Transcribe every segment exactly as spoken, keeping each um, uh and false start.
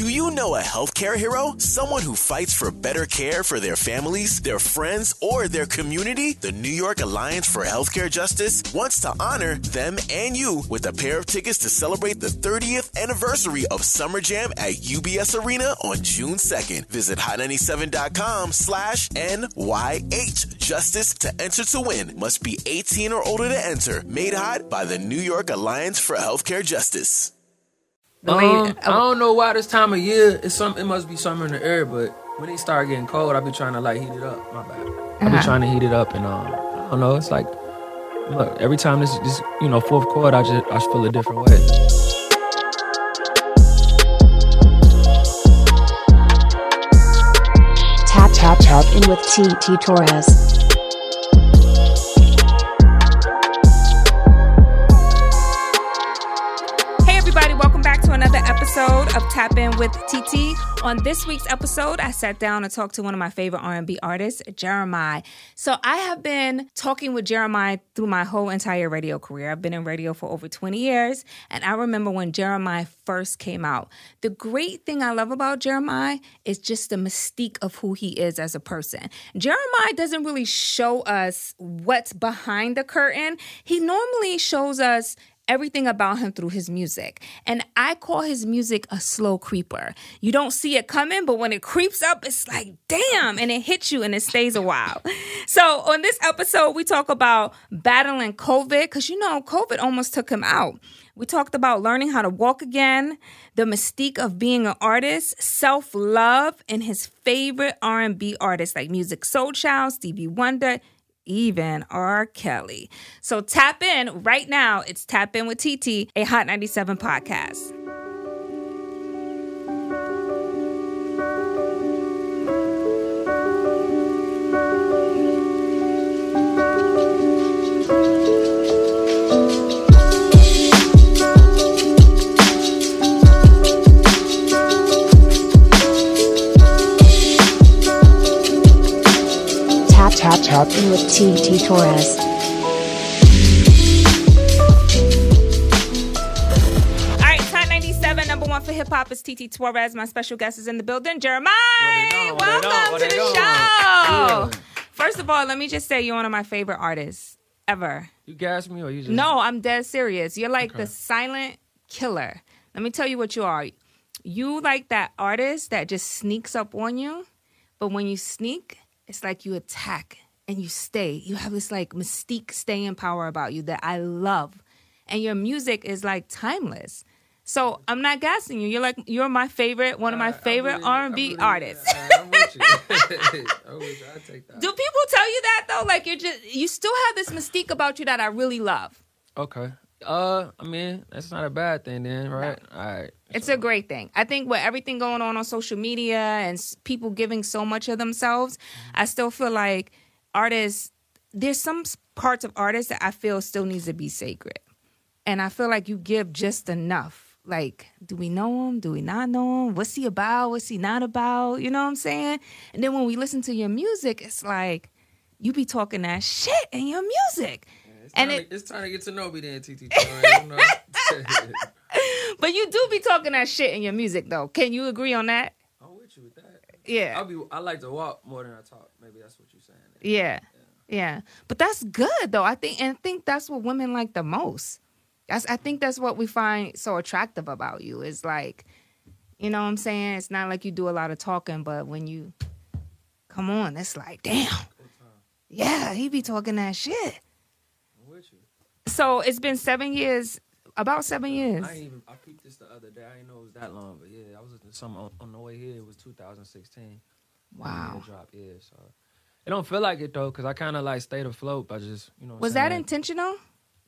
Do you know a healthcare hero? Someone who fights for better care for their families, their friends, or their community? The New York Alliance for Healthcare Justice wants to honor them and you with a pair of tickets to celebrate the thirtieth anniversary of Summer Jam at U B S Arena on June second. Visit hot ninety-seven dot com slash N Y H Justice to enter to win. Must be eighteen or older to enter. Made hot by the New York Alliance for Healthcare Justice. Um, I don't know why this time of year it's some. It must be summer in the air, but when it start getting cold, I be trying to like heat it up. My bad. I be uh-huh. trying to heat it up, and um, I don't know. It's like, look, every time this, this, you know, fourth chord, I just, I just feel a different way. Tap tap tap in with T T. Torres. Episode of Tap In with T T. On this week's episode, I sat down and talked to one of my favorite R and B artists, Jeremih. So I have been talking with Jeremih through my whole entire radio career. I've been in radio for over twenty years, and I remember when Jeremih first came out. The great thing I love about Jeremih is just the mystique of who he is as a person. Jeremih doesn't really show us what's behind the curtain. He normally shows us everything about him through his music. And I call his music a slow creeper. You don't see it coming, but when it creeps up, it's like, damn, and it hits you and it stays a while. So on this episode, we talk about battling COVID, because, you know, COVID almost took him out. We talked about learning how to walk again, the mystique of being an artist, self-love, and his favorite R and B artists like Musiq Soulchild, Stevie Wonder, even R. Kelly. So tap in right now. It's Tap In with T T, a Hot ninety-seven podcast. Tap Tap In with T T. Torres. All right, Hot ninety-seven, number one for hip-hop is T T. Torres. My special guest is in the building, Jeremih. Well, welcome well, to the show. Yeah. First of all, let me just say you're one of my favorite artists ever. You gas me or you just... No, I'm dead serious. You're like okay. the silent killer. Let me tell you what you are. You like that artist that just sneaks up on you, but when you sneak... it's like you attack and you stay. You have this like mystique staying power about you that I love. And your music is like timeless. So I'm not gassing you. You're like, you're my favorite, one of my favorite really, R and B really, artists. Yeah, I'm with you. I'm with you. I take that. Do people tell you that though? Like you're just, you still have this mystique about you that I really love. Okay. Uh, I mean, that's not a bad thing then, right? No. All right. It's so. a gregreat thing. I think with everything going on on social media and s- people giving so much of themselves, mm-hmm. I still feel like artists, there's some parts of artists that I feel still needs to be sacred. And I feel like you give just enough. Like, do we know him? Do we not know him? What's he about? What's he not about? You know what I'm saying? And then when we listen to your music, it's like, you be talking that shit in your music. It's and it, to, it's time to get to know me then, T T. But you do be talking that shit in your music, though. Can you agree on that? I'm with you with that. Yeah. I'll be, I like to walk more than I talk. Maybe that's what you're saying. Yeah. yeah. Yeah. But that's good, though. I think, and I think that's what women like the most. That's, I think that's what we find so attractive about you. It's like, you know what I'm saying? It's not like you do a lot of talking, but when you come on, it's like, damn. Yeah, he be talking that shit. So it's been seven years, about seven years. I ain't even, I peeped this the other day. I didn't know it was that long, but yeah, I was listening to something on, on the way here. It was two thousand sixteen. Wow. Drop, yeah, so. It don't feel like it though, because I kind of like stayed afloat by just, you know. Was that like, intentional?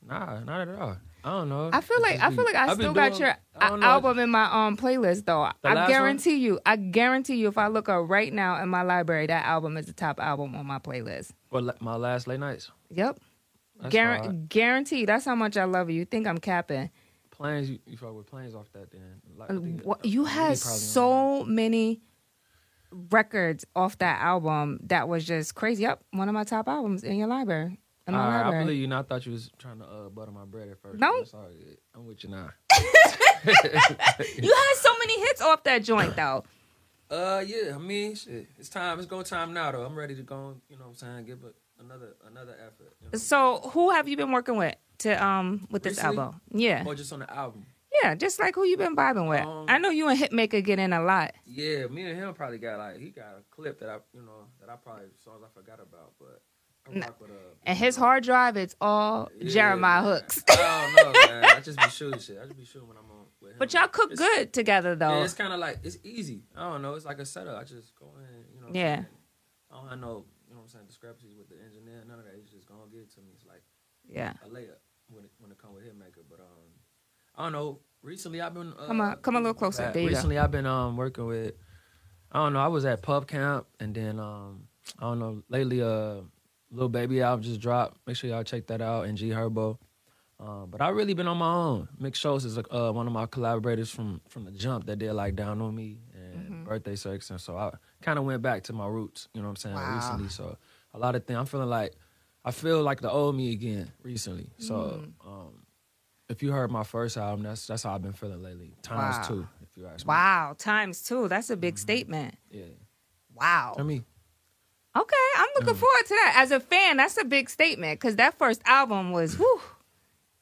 Nah, not at all. I don't know. I feel like, I feel like I still doing, got your album in my um playlist though. I guarantee one? you, I guarantee you if I look up right now in my library, that album is the top album on my playlist. Well, my last late nights. Yep. Guar- guaranteed. That's how much I love you. You think I'm capping? Planes, you, you probably planes off that then. Like, well, that, you had so many records off that album that was just crazy. Yep, one of my top albums in your library. I'm all right, I believe you. Now I thought you was trying to uh, butter my bread at first. No, sorry, I'm with you now. You had so many hits off that joint though. Uh yeah, I mean shit. It's time. It's go time now though. I'm ready to go. You know what I'm saying? Give it another another effort. You know? So who have you been working with to um with this Recently? album? Yeah, or just on the album. Yeah, just like who you been vibing with. Um, I know you and Hitmaker get in a lot. Yeah, me and him probably got like he got a clip that I you know that I probably songs I forgot about, but. With, uh, and his hard drive, it's all yeah, Jeremiah man. hooks. I don't know, man. I just be shooting shit. I just be shooting when I'm on with him. But y'all cook it's, good together, though. Yeah, it's kind of like, it's easy. I don't know. It's like a setup. I just go in, you know. Yeah. I don't have no, you know what I'm saying, discrepancies with the engineer. None of that. He's just going to give it to me. It's like yeah. a layup when it, when it comes with Hitmaker. But, um, I don't know. Recently, I've been... Uh, come on, come a little closer. There you go. Recently, I've been um working with, I don't know, I was at Pub Camp, and then, um I don't know, lately, uh... Little Baby album just dropped. Make sure y'all check that out. And G Herbo. Um, but I really been on my own. Mick Schultz is uh, one of my collaborators from from the jump that did like Down on Me and mm-hmm. Birthday Sex. And so I kind of went back to my roots. You know what I'm saying? Wow. Recently, so a lot of things. I'm feeling like I feel like the old me again recently. So mm-hmm. um, if you heard my first album, that's that's how I've been feeling lately. Times wow. two, if you ask me. Wow, times two. That's a big mm-hmm. statement. Yeah. Wow. I mean. Okay, I'm looking forward to that. As a fan, that's a big statement because that first album was, whew,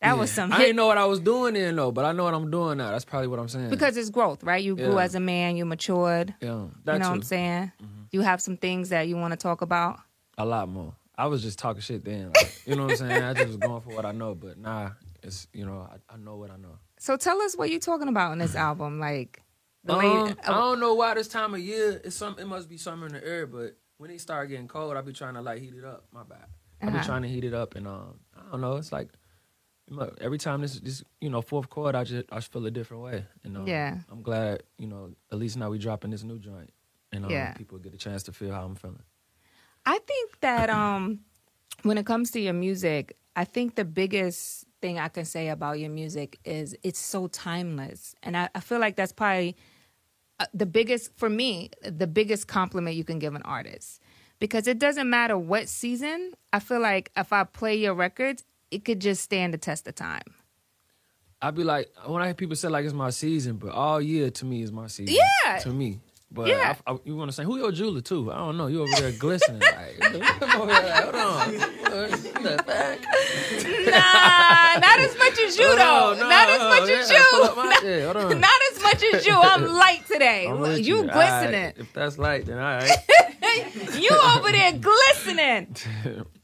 that yeah. was some hit. I didn't know what I was doing then, though, but I know what I'm doing now. That's probably what I'm saying. Because it's growth, right? You yeah. grew as a man. You matured. Yeah, that You know too. what I'm saying? Mm-hmm. You have some things that you want to talk about? A lot more. I was just talking shit then. Like, you know what I'm saying? I just was going for what I know, but nah, it's, you know, I, I know what I know. So tell us what you're talking about in this album. Like, the um, late, oh. I don't know why this time of year, it's some, it must be summer in the air, but... When it start getting cold, I be trying to like heat it up. My bad. I be uh-huh. trying to heat it up, and um, I don't know. It's like every time this, this, you know, fourth quarter, I just, I just feel a different way. And um, yeah, I'm glad, you know, at least now we dropping this new joint, and um, yeah. people get a chance to feel how I'm feeling. I think that um, when it comes to your music, I think the biggest thing I can say about your music is it's so timeless, and I, I feel like that's probably. The biggest, for me, the biggest compliment you can give an artist. Because it doesn't matter what season, I feel like if I play your records, it could just stand the test of time. I'd be like, when I hear people say, like, it's my season, but all year to me is my season. Yeah. To me. But yeah. I, I, you want to say, who your jeweler to? I don't know. You over there glistening. Like, over there, hold on. Nah, not as much as you, though. No, not as much yeah, as you. My, yeah, hold on. Not as much as you. I'm light today. I'm you you. glistening. Right. If that's light, then all right. You over there glistening.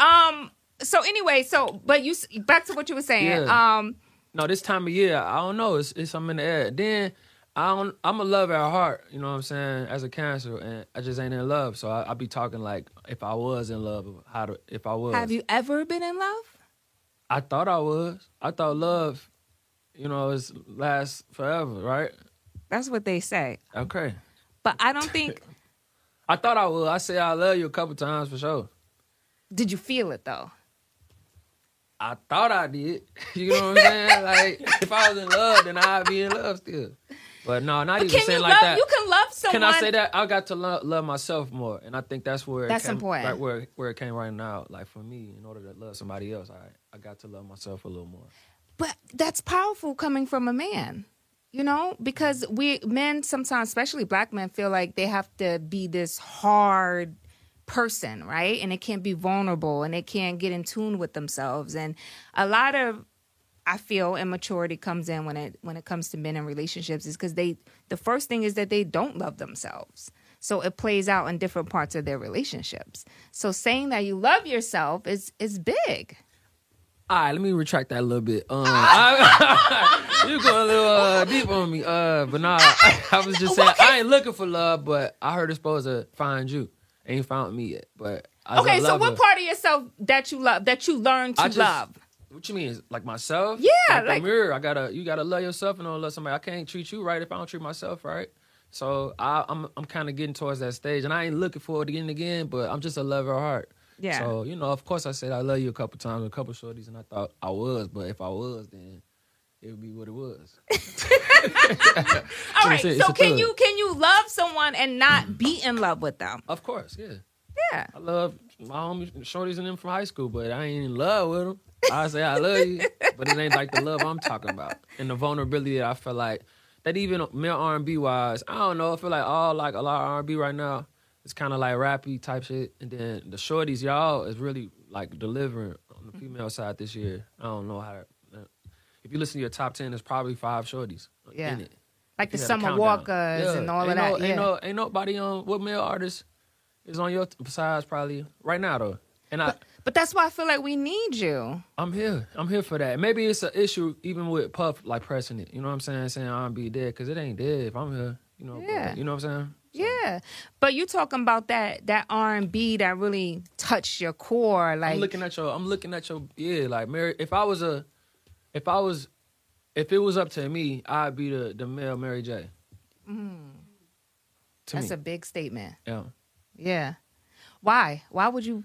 Um. So anyway, so, but you, back to what you were saying. Yeah. Um. No, this time of year, I don't know. It's, it's I'm in the air. Then... I don't, I'm a lover at heart, you know what I'm saying, as a Cancer, and I just ain't in love. So I, I be talking like if I was in love, how to, if I was. Have you ever been in love? I thought I was. I thought love, you know, is lasts forever, right? That's what they say. Okay. But I don't think. I thought I would. I said I love you a couple times for sure. Did you feel it, though? I thought I did. You know what I'm saying? Like, if I was in love, then I'd be in love still. But no, not but even saying like love, that. You can love someone. Can I say that? I got to lo- love myself more. And I think that's where that's it came, important. Right, where, where it came right now. Like for me, in order to love somebody else, I, I got to love myself a little more. But that's powerful coming from a man, you know? Because we men sometimes, especially black men, feel like they have to be this hard person, right? And they can't be vulnerable and they can't get in tune with themselves. And a lot of... I feel immaturity comes in when it when it comes to men in relationships is because they the first thing is that they don't love themselves. So it plays out in different parts of their relationships. So saying that you love yourself is is big. All right, let me retract that a little bit. Um, I, you're going a little uh, deep on me. Uh, but nah, I, I was just saying, I ain't looking for love, but I heard it's supposed to find you. Ain't found me yet. But as Okay, so what part of yourself that you love, that you learned to I just, love? What you mean? Like myself? Yeah. Like, like the mirror. I gotta, you gotta love yourself and don't love somebody. I can't treat you right if I don't treat myself right. So I, I'm I'm kind of getting towards that stage. And I ain't looking forward to getting again, but I'm just a lover at heart. Yeah. So, you know, of course I said I love you a couple times, a couple shorties, and I thought I was. But if I was, then it would be what it was. All right. So can you, can you love someone and not be in love with them? Of course, yeah. Yeah. I love my homies, shorties and them from high school, but I ain't in love with them. I say I love you, but it ain't like the love I'm talking about. And the vulnerability that I feel like, that even male R and B wise, I don't know, I feel like all, like a lot of R and B right now, it's kind of like rappy type shit. And then the shorties, y'all, is really like delivering on the female side this year. I don't know how to... If you listen to your top ten, there's probably five shorties yeah. in it. Like the Summer Walkers yeah. and all ain't of no, that. Yeah. Ain't, no, ain't nobody on... What male artist is on your... Besides probably right now, though. And but, I, but that's why I feel like we need you. I'm here. I'm here for that. Maybe it's an issue even with Puff, like, pressing it. You know what I'm saying? Saying R and B dead, because it ain't dead if I'm here. You know, yeah. You know what I'm saying? Yeah, but you talking about that that R and B that really touched your core, like I'm looking at your, I'm looking at your, yeah, like Mary. If I was a, if I was, if it was up to me, I'd be the the male Mary J. Mm. That's me. A big statement. Yeah, yeah. Why? Why would you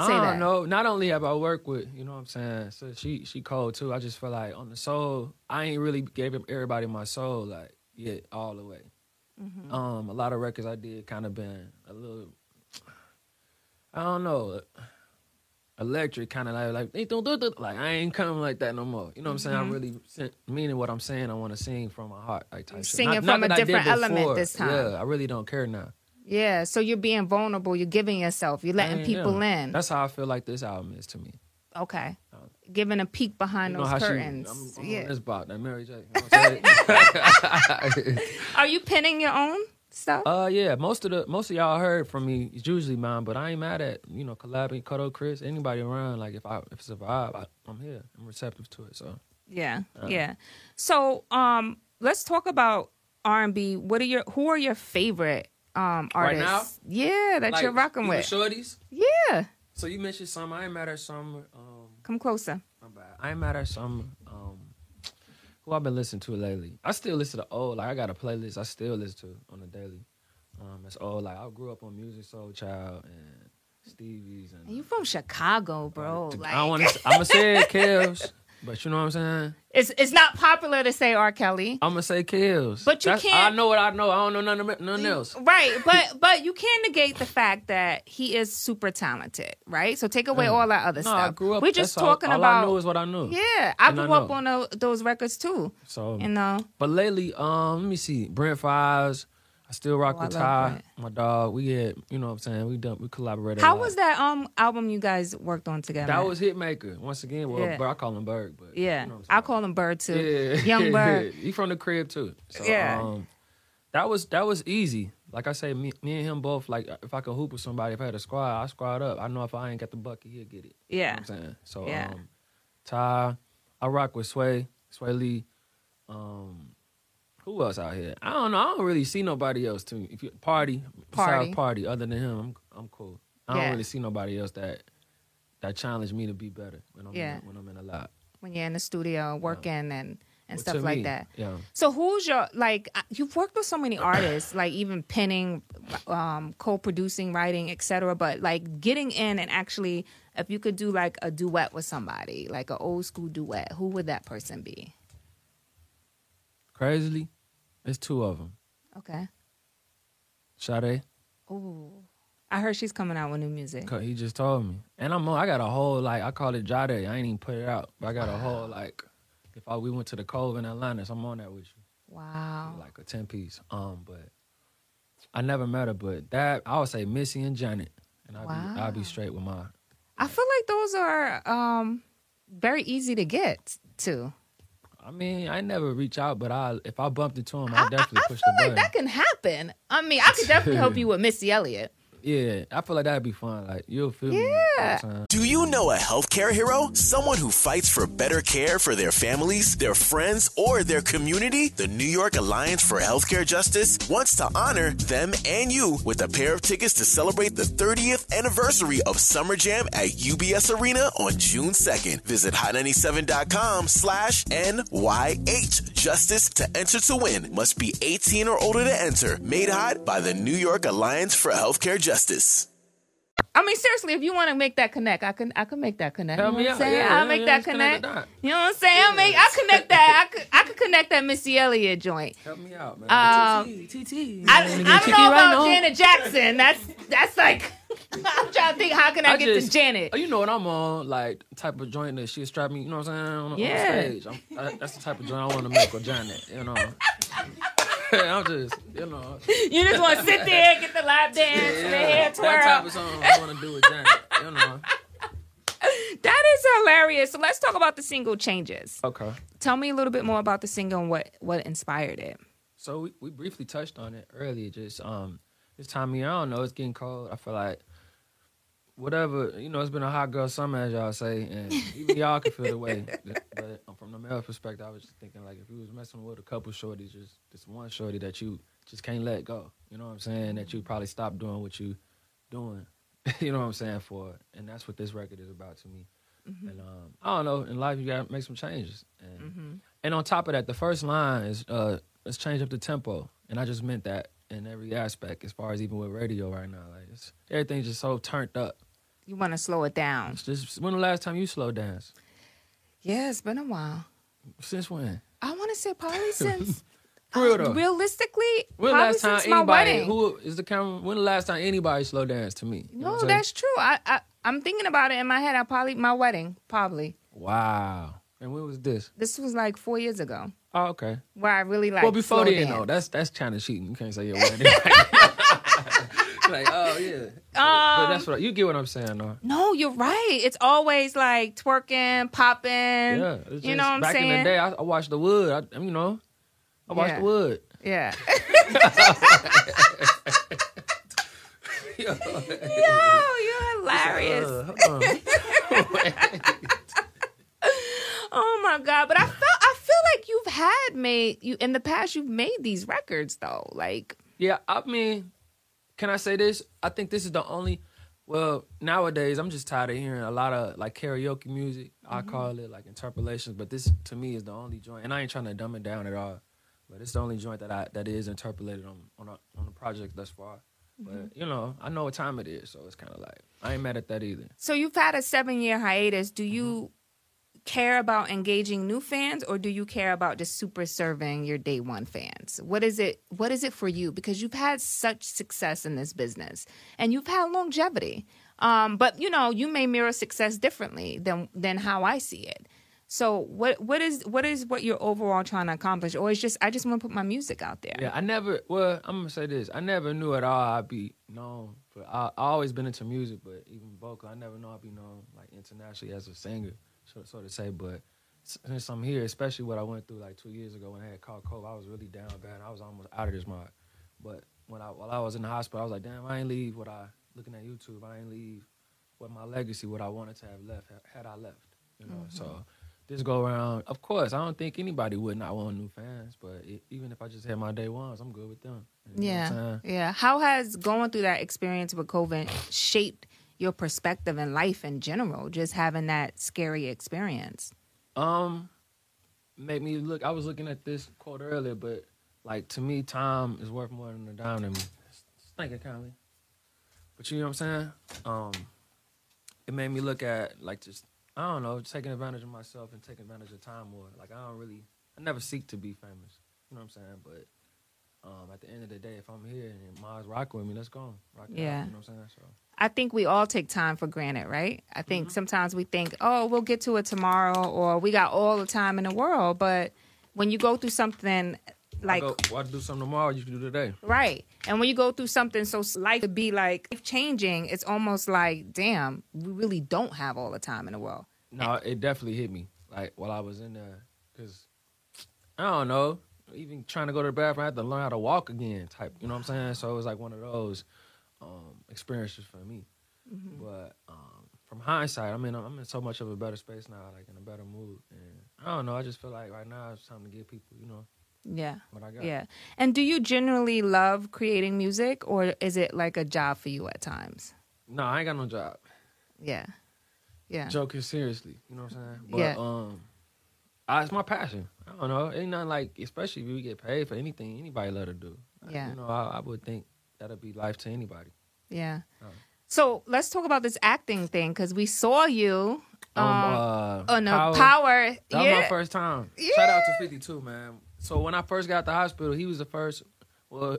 say that? I don't that? know. Not only have I worked with, you know what I'm saying. So she she cold too. I just feel like on the soul, I ain't really gave everybody my soul like yet all the way. Mm-hmm. Um, a lot of records I did kind of been a little, I don't know, electric, kind of like, like, they don't do that. Like, I ain't coming like that no more. You know what I'm saying? Mm-hmm. I really, sent, meaning what I'm saying, I want to sing from my heart. Like, type Singing shit. Not, from not a different element this time. Yeah, I really don't care now. Yeah, so you're being vulnerable. You're giving yourself. You're letting people yeah. in. That's how I feel like this album is to me. Okay. Um, Giving a peek behind you know those curtains. She, I'm, I'm yeah. It's about that Mary J. You know Are you pinning your own stuff? Uh, yeah. Most of the most of y'all heard from me. It's usually mine, but I ain't mad at you know collabing, Cuddle, Chris, anybody around. Like if I if it's a vibe, I, I'm here. I'm receptive to it. So yeah, uh, yeah. So um, let's talk about R and B. What are your who are your favorite um artists? Right now, yeah, that like, you're rocking with. Shorties. Yeah. So you mentioned Summer. I ain't mad at Summer. Um, Come closer. My bad. I ain't mad at Summer. Um, who I've been listening to lately. I still listen to old. Like I got a playlist I still listen to on the daily. Um, it's old. Like I grew up on Musiq Soulchild and Stevie's. And, and you from Chicago, bro? Uh, like... I want to. I'ma say it, Kells. But you know what I'm saying? It's it's not popular to say R. Kelly. I'm gonna say Kills. But you That's, can't. I know what I know. I don't know nothing, nothing else. Right, but but you can't negate the fact that he is super talented, right? So take away mm. all that other no, stuff. I grew up, We're just talking all, all about. All I know is what I know. Yeah, I and grew I up on a, those records too. So you know. But lately, um, let me see. Brent Faiyaz. I still rock oh, with Ty, my dog. We had, you know what I'm saying, we done, we collaborated. How was that um album you guys worked on together? That was Hitmaker. Once again, well, yeah. I call him Bird. But, yeah, you know I call him Bird too. Yeah. Young Bird. He from the crib too. So, yeah. Um, that was that was easy. Like I say, me, me and him both, like if I could hoop with somebody, if I had a squad, I squad up. I know if I ain't got the bucket, he'll get it. Yeah. You know what I'm saying? So yeah. um, Ty, I rock with Swae, Swae Lee. Um... Who else out here? I don't know. I don't really see nobody else too. If you party, party, besides party, other than him, I'm I'm cool. I yeah. don't really see nobody else that that challenged me to be better when I'm yeah. in, when I'm in a lot. When you're in the studio working yeah. and and well, stuff like me, that. Yeah. So who's your like? You've worked with so many artists, like even penning, um, co-producing, writing, et cetera. But like getting in and actually, if you could do like a duet with somebody, like an old school duet, who would that person be? Crazily. It's two of them. Okay. Sade. Ooh. I heard she's coming out with new music. He just told me. And I'm I got a whole, like, I call it Jade. I ain't even put it out. But I got wow. a whole, like, if I, we went to the Cove in Atlanta, so I'm on that with you. Wow. Like a ten-piece. Um, But I never met her, but that, I would say Missy and Janet. And I'll wow. be, I'll be straight with mine. I feel like those are um very easy to get to. I mean, I never reach out, but I if I bumped into him, I definitely I, push the button. I feel like that can happen. I mean, I could definitely help you with Missy Elliott. Yeah, I feel like that'd be fun. Like, you'll feel yeah. me. Do you know a healthcare hero? Someone who fights for better care for their families, their friends, or their community? The New York Alliance for Healthcare Justice wants to honor them and you with a pair of tickets to celebrate the thirtieth anniversary of Summer Jam at U B S Arena on June second. Visit hot ninety-seven dot com slash N Y H justice to enter to win. Must be eighteen or older to enter. Made hot by the New York Alliance for Healthcare Justice. Justice. I mean, seriously, if you want to make that connect, I can I can make that connect. You know what I'm saying? I'll make that connect. You know what I'm saying? I'll make I connect that. I could I could connect that Missy Elliott joint. Help me out, man. Um, T T. I, I don't know about Janet Jackson. That's that's like I'm trying to think, how can I, I get just, to Janet? You know what I'm on, like, type of joint that she strapped me, you know what I'm saying? On, yeah. On stage. I'm, I, that's the type of joint I want to make with Janet, you know. I'm just, you know. You just want to sit there and get the lap dance yeah, and the hair twirl. That type of song I want to do with Janet, you know. That is hilarious. So let's talk about the single Changes. Okay. Tell me a little bit more about the single and what, what inspired it. So we, we briefly touched on it earlier. Just um, this time of year, I don't know, it's getting cold. I feel like whatever, you know, it's been a hot girl summer, as y'all say, and even y'all can feel the way. But from the male perspective, I was just thinking, like, if you was messing with a couple shorties, just this one shorty that you just can't let go, you know what I'm saying, that you probably stop doing what you doing. You know what I'm saying, for it. And that's what this record is about to me. Mm-hmm. And um, I don't know, in life you gotta make some changes. And, mm-hmm. and on top of that, the first line is uh, let's change up the tempo. And I just meant that in every aspect, as far as even with radio right now, like it's, everything's just so turned up. You want to slow it down. It's just, when the last time you slowed dance? Yeah, it's been a while. Since when? I want to say probably since. For real though. Realistically, when probably last time since anybody, my wedding. Who is the camera? When the last time anybody slow danced to me? You no, that's true. I, I I'm thinking about it in my head. I probably my wedding probably. Wow. And when was this? This was like four years ago. Oh, okay. Where I really like. Well, before then, dance. Though, that's that's kind of cheating. You can't say your wedding. Like, oh yeah. Um, but that's what I, you get what I'm saying, though. No, you're right. It's always like twerking, popping. Yeah. It's you just, know what I'm back saying? Back in the day, I, I watched The Wood. I, you know. I watched yeah. The Wood. Yeah. Yo, you're hilarious. Oh my God. But I felt I feel like you've had made you in the past you've made these records though. Like yeah, I mean, can I say this? I think this is the only well, nowadays I'm just tired of hearing a lot of like karaoke music. Mm-hmm. I call it like interpolations, but this to me is the only joint and I ain't trying to dumb it down at all. But it's the only joint that I that is interpolated on on, a, on the project thus far. Mm-hmm. But, you know, I know what time it is, so it's kind of like, I ain't mad at that either. So you've had a seven-year hiatus. Do you mm-hmm. care about engaging new fans, or do you care about just super serving your day one fans? What is it, what is it for you? Because you've had such success in this business, and you've had longevity. Um, but, you know, you may mirror success differently than than how I see it. So what what is what is what you're overall trying to accomplish, or it's just I just want to put my music out there? Yeah, I never. Well, I'm gonna say this. I never knew at all I'd be known. For, I I always been into music, but even vocal, I never know I'd be known like internationally as a singer, so, so to say. But since I'm here, especially what I went through like two years ago when I had caught COVID, I was really down bad. I was almost out of this mind. But when I while I was in the hospital, I was like, damn, I ain't leave what I looking at YouTube. I ain't leave what my legacy, what I wanted to have left had I left. You know, mm-hmm. so. This go around, of course, I don't think anybody would not want new fans, but it, even if I just had my day ones, I'm good with them. You know yeah, yeah. How has going through that experience with COVID shaped your perspective in life in general, just having that scary experience? Um, made me look, I was looking at this quote earlier, but like to me, time is worth more than a dime to me. Thank you, Kylie. But you know what I'm saying? Um, it made me look at like just, I don't know, taking advantage of myself and taking advantage of time more. Like, I don't really, I never seek to be famous. You know what I'm saying? But um, at the end of the day, if I'm here and Ma's rocking with me, let's go. Rock yeah. Out, you know what I'm saying? So. I think we all take time for granted, right? I think mm-hmm. sometimes we think, oh, we'll get to it tomorrow or we got all the time in the world. But when you go through something like... Go, well, I do something tomorrow, you can do today. Right. And when you go through something so slight to be like life-changing, it's almost like, damn, we really don't have all the time in the world. No, it definitely hit me, like, while I was in there, because, I don't know, even trying to go to the bathroom, I had to learn how to walk again, type, you know what I'm saying? So it was, like, one of those um, experiences for me. Mm-hmm. But um, from hindsight, I mean, I'm in so much of a better space now, like, in a better mood. And I don't know, I just feel like right now it's time to give people, you know, yeah. what I got. Yeah. And do you generally love creating music, or is it, like, a job for you at times? No, I ain't got no job. Yeah. Yeah. Joking seriously, you know what I'm saying? But yeah. um, I, it's my passion. I don't know. Ain't nothing like, especially if you get paid for anything, anybody love to do. Yeah. I, you know, I, I would think that'll be life to anybody. Yeah. Uh, so let's talk about this acting thing because we saw you um, um, uh, on the Power. Power. That yeah. was my first time. Yeah. Shout out to fifty-two, man. So when I first got to the hospital, he was the first. Well,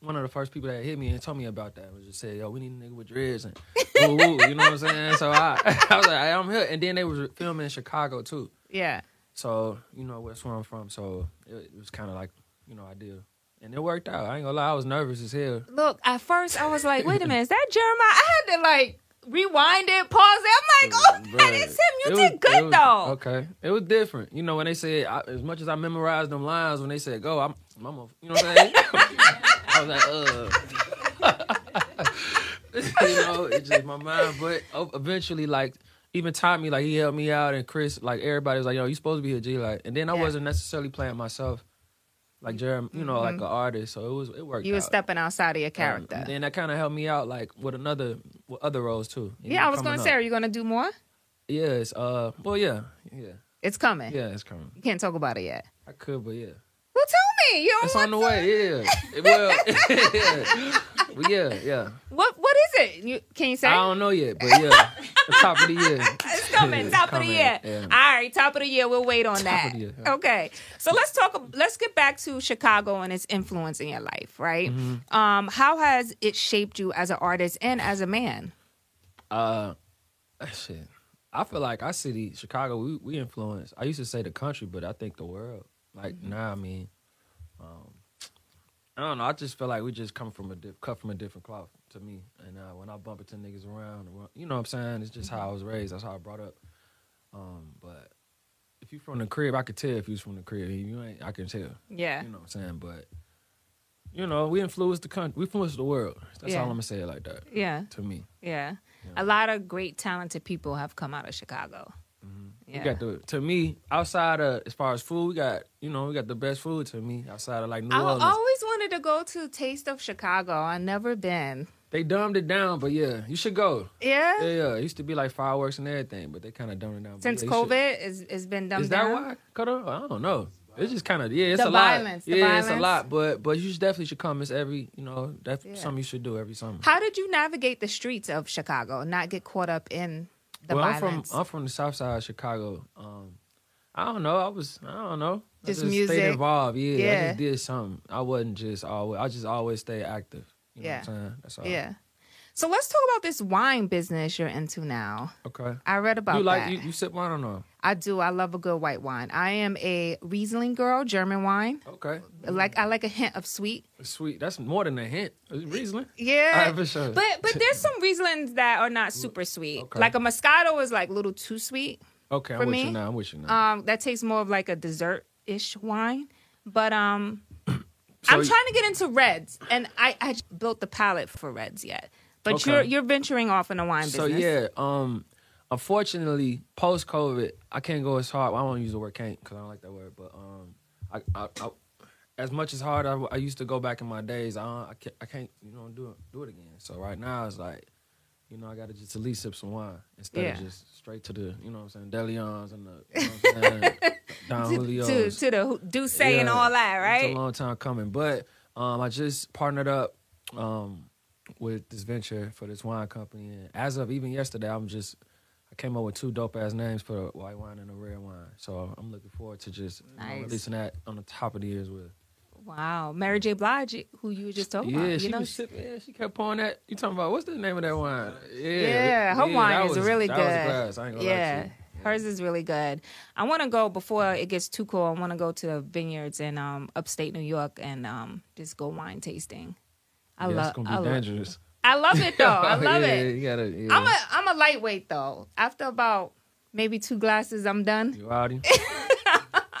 one of the first people that hit me and told me about that was just say, yo, we need a nigga with dreads and woo woo. You know what I'm saying? So I, I was like, I'm here. And then they was filming in Chicago too. Yeah. So, you know, that's where I'm from. So it, it was kind of like, you know, ideal. And it worked out. I ain't gonna lie, I was nervous as hell. Look, at first I was like, wait a minute, is that Jeremih? I had to like rewind it, pause it. I'm like, oh, that is him. You it did was, good was, though. Okay. It was different. You know, when they said, I, as much as I memorized them lines, when they said go, I'm, I'm a, you know what I'm saying? I was like, uh. You know, it's just my mind. But eventually, like, even Tommy, like, he helped me out, and Chris, like, everybody was like, yo, you supposed to be a G, like. And then I yeah. wasn't necessarily playing myself. Like Jeremih, you know, mm-hmm. like an artist, so it was it worked. You were stepping outside of your character, um, and then that kind of helped me out, like with another with other roles too. Yeah, I was gonna say, up. Are you gonna do more? Yes. Uh. Well, yeah, yeah. It's coming. Yeah, it's coming. You can't talk about it yet. I could, but yeah. Well, tell me. You don't it's want on the to... way. Yeah. Well, yeah. Well, yeah, yeah. What What is it? You can you say? I don't know yet, but yeah, top of the year. It's coming, yeah, top it's coming. Of the year. Yeah. All right, top of the year. We'll wait on top that. Of the year. Okay, so let's talk. Let's get back to Chicago and its influence in your life, right? Mm-hmm. Um, how has it shaped you as an artist and as a man? Uh, shit. I feel like our city, Chicago, we we influence. I used to say the country, but I think the world. Like mm-hmm. nah, I mean, um, I don't know. I just feel like we just come from a diff cut from a different cloth. To me, and uh, when I bump into niggas around, you know what I'm saying? It's just how I was raised. That's how I brought up. Um, but if you from the crib, I could tell if you was from the crib. You ain't, I can tell. Yeah. You know what I'm saying? But, you know, we influenced the country. We influenced the world. That's yeah. all I'm going to say it like that. Yeah. To me. Yeah. You know? A lot of great, talented people have come out of Chicago. Mm-hmm. Yeah. We got the, to me, outside of, as far as food, we got, you know, we got the best food to me outside of, like, New I Orleans. I always wanted to go to Taste of Chicago. I've never been. They dumbed it down, but yeah, you should go. Yeah? Yeah, yeah. It used to be like fireworks and everything, but they kind of dumbed it down. Since COVID, it's, it's been dumbed down? Is that down? Why? Cut off? I don't know. It's just kind of, yeah, it's the a violence, lot. The yeah, violence. It's a lot, but but you definitely should come. It's every, you know, that's yeah. something you should do every summer. How did you navigate the streets of Chicago and not get caught up in the well, violence? Well, I'm from, I'm from the south side of Chicago. Um, I don't know. I was, I don't know. Just, I just music? Stayed involved, yeah, yeah. I just did something. I wasn't just always, I just always stayed active. You know yeah. what I'm saying? That's all. Yeah. So let's talk about this wine business you're into now. Okay. I read about you like, that. You, you sip wine or no? I do. I love a good white wine. I am a Riesling girl, German wine. Okay. Like I like a hint of sweet. Sweet. That's more than a hint. Riesling? Yeah. Right, for sure. But but there's some Rieslings that are not super sweet. Okay. Like a Moscato is like a little too sweet. Okay, for I'm me. with you now. I'm with you now. Um, that tastes more of like a dessert-ish wine. But um So I'm trying to get into reds, and I, I built the palette for reds yet. But okay. you're you're venturing off in the wine business. So yeah, um, unfortunately, post COVID, I can't go as hard. I don't use the word "can't" because I don't like that word. But um, I, I, I as much as hard I, I used to go back in my days, I don't, I, can't, I can't you know do it do it again. So right now it's like, you know, I gotta just at least sip some wine instead yeah. of just straight to the, you know what I'm saying, De Leon's and the, you know what I'm saying, Don Julio's. To, to, to the Douce yeah, and all that, right? It's a long time coming. But um, I just partnered up um, with this venture for this wine company. And as of even yesterday, I'm just, I came up with two dope-ass names for the white wine and the red wine. So I'm looking forward to just nice. you know, releasing that on the top of the years with. Wow, Mary J. Blige, who you were just talking yeah, about. You she know, was sipping, yeah, she kept pouring that. You talking about, what's the name of that wine? Yeah, yeah her yeah, wine is was, really that good. That was a glass. I ain't gonna yeah. lie to you. Yeah. Hers is really good. I want to go, before it gets too cold, I want to go to the vineyards in um, upstate New York and um, just go wine tasting. I yeah, love it's going to be I dangerous. I love it, though. I love yeah, it. You gotta, yeah. I'm, a, I'm a lightweight, though. After about maybe two glasses, I'm done. You outie?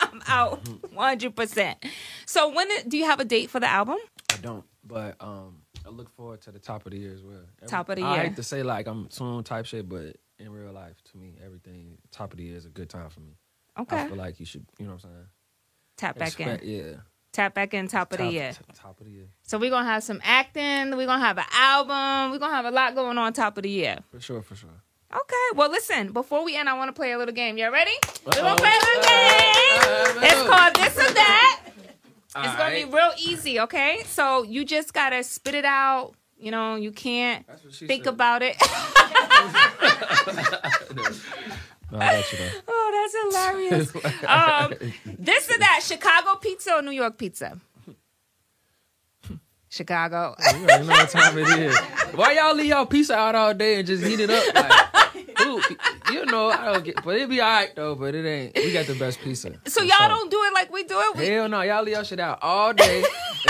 I'm out one hundred percent. So when do you have a date for the album? I don't, but um, I look forward to the top of the year as well. Every, top of the year. I hate to say like I'm soon type shit, but in real life, to me, everything top of the year is a good time for me. Okay. I feel like you should, you know what I'm saying? Tap back Expect, in. Yeah. Tap back in, top, top of the year. Top of the year. So we're going to have some acting. We're going to have an album. We're going to have a lot going on top of the year. For sure, for sure. Okay, well, listen, before we end, I want to play a little game. Y'all ready? We're going to play a little game. It's called This or That. All it's going right. to be real easy, okay? So you just got to spit it out. You know, you can't think said. about it. No, that's oh, that's hilarious. Um, this or that, Chicago pizza or New York pizza? Chicago. You already know what time it is. Why y'all leave y'all pizza out all day and just heat it up? Like, ooh, you know, I don't get, but it be all right though. But it ain't. We got the best pizza. So y'all so, don't do it like we do it. We... Hell no, y'all leave y'all shit out all day.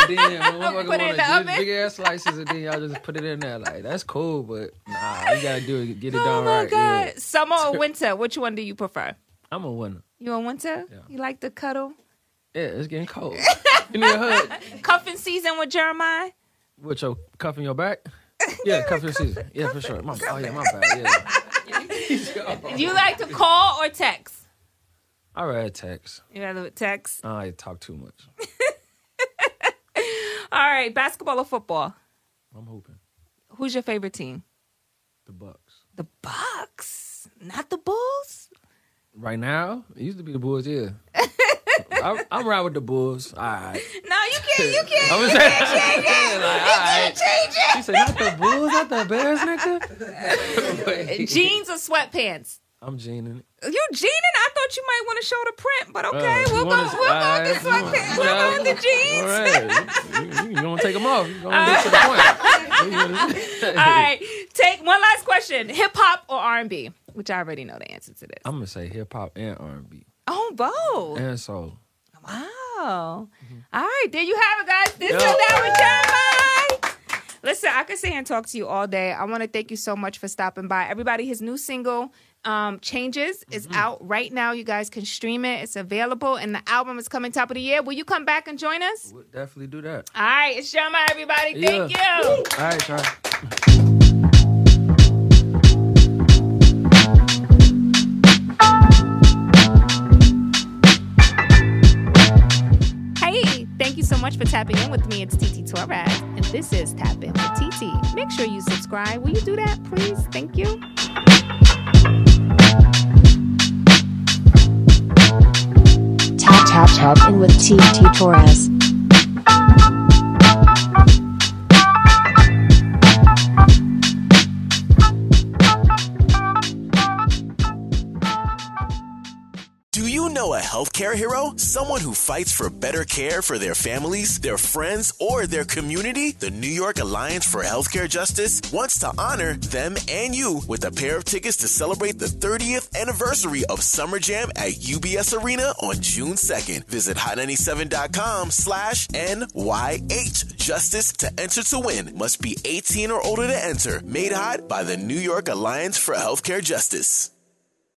And then motherfucker want the big ass slices, and then y'all just put it in there. Like that's cool, but nah, you gotta do it. Get it oh done right. Oh my god, yeah. Summer or winter? Which one do you prefer? I'm a winter. You a winter? Yeah. You like to cuddle? Yeah, it's getting cold. You need a hood. Cuffing season with Jeremiah? With your cuffing your back? Yeah, cuffing season. Cuffing, yeah, for sure. My, oh yeah, my bad. Yeah. You like to call or text? I rather text. You rather text? I talk too much. All right, basketball or football? I'm hooping. Who's your favorite team? The Bucks. The Bucks, not the Bulls. Right now, it used to be the Bulls. Yeah, I, I'm right with the Bulls. All right. No, you can't. You can't. I'm you saying, can't change it. Like, you right. can't change it. She said, "Not the Bulls, not the Bears, nigga." Jeans or sweatpants? I'm jeaning. You jeaning? I thought you might want to show the print, but okay, uh, we'll go. Wanna, we'll uh, go with the sweatpants. We'll uh, go with the jeans. All right, you, you gonna take them off? You gonna get to the point? All right, take one last question: hip hop or R and B? Which I already know the answer to this. I'm gonna say hip hop and R and B. Oh, both. And soul. Wow. Mm-hmm. All right, there you have it, guys. This is that with Jeremih. Listen, I could sit here and talk to you all day. I want to thank you so much for stopping by, everybody. His new single. Um, Changes is mm-hmm. out right now. You guys can stream it. It's available, and the album is coming top of the year. Will you come back and join us? We'll definitely do that. All right, it's Jeremih, everybody. Yeah. Thank you. Woo. All right, y'all. Much for tapping in with me. It's T T Torres, and this is Tap In with T T. Make sure you subscribe. Will you do that, please? Thank you. Tap, tap, tap in with T T Torres. A healthcare hero? Someone who fights for better care for their families, their friends, or their community? The New York Alliance for Healthcare Justice wants to honor them and you with a pair of tickets to celebrate the thirtieth anniversary of Summer Jam at U B S Arena on June second. Visit hot ninety-seven dot com slash N Y H Justice to enter to win. Must be eighteen or older to enter. Made hot by the New York Alliance for Healthcare Justice.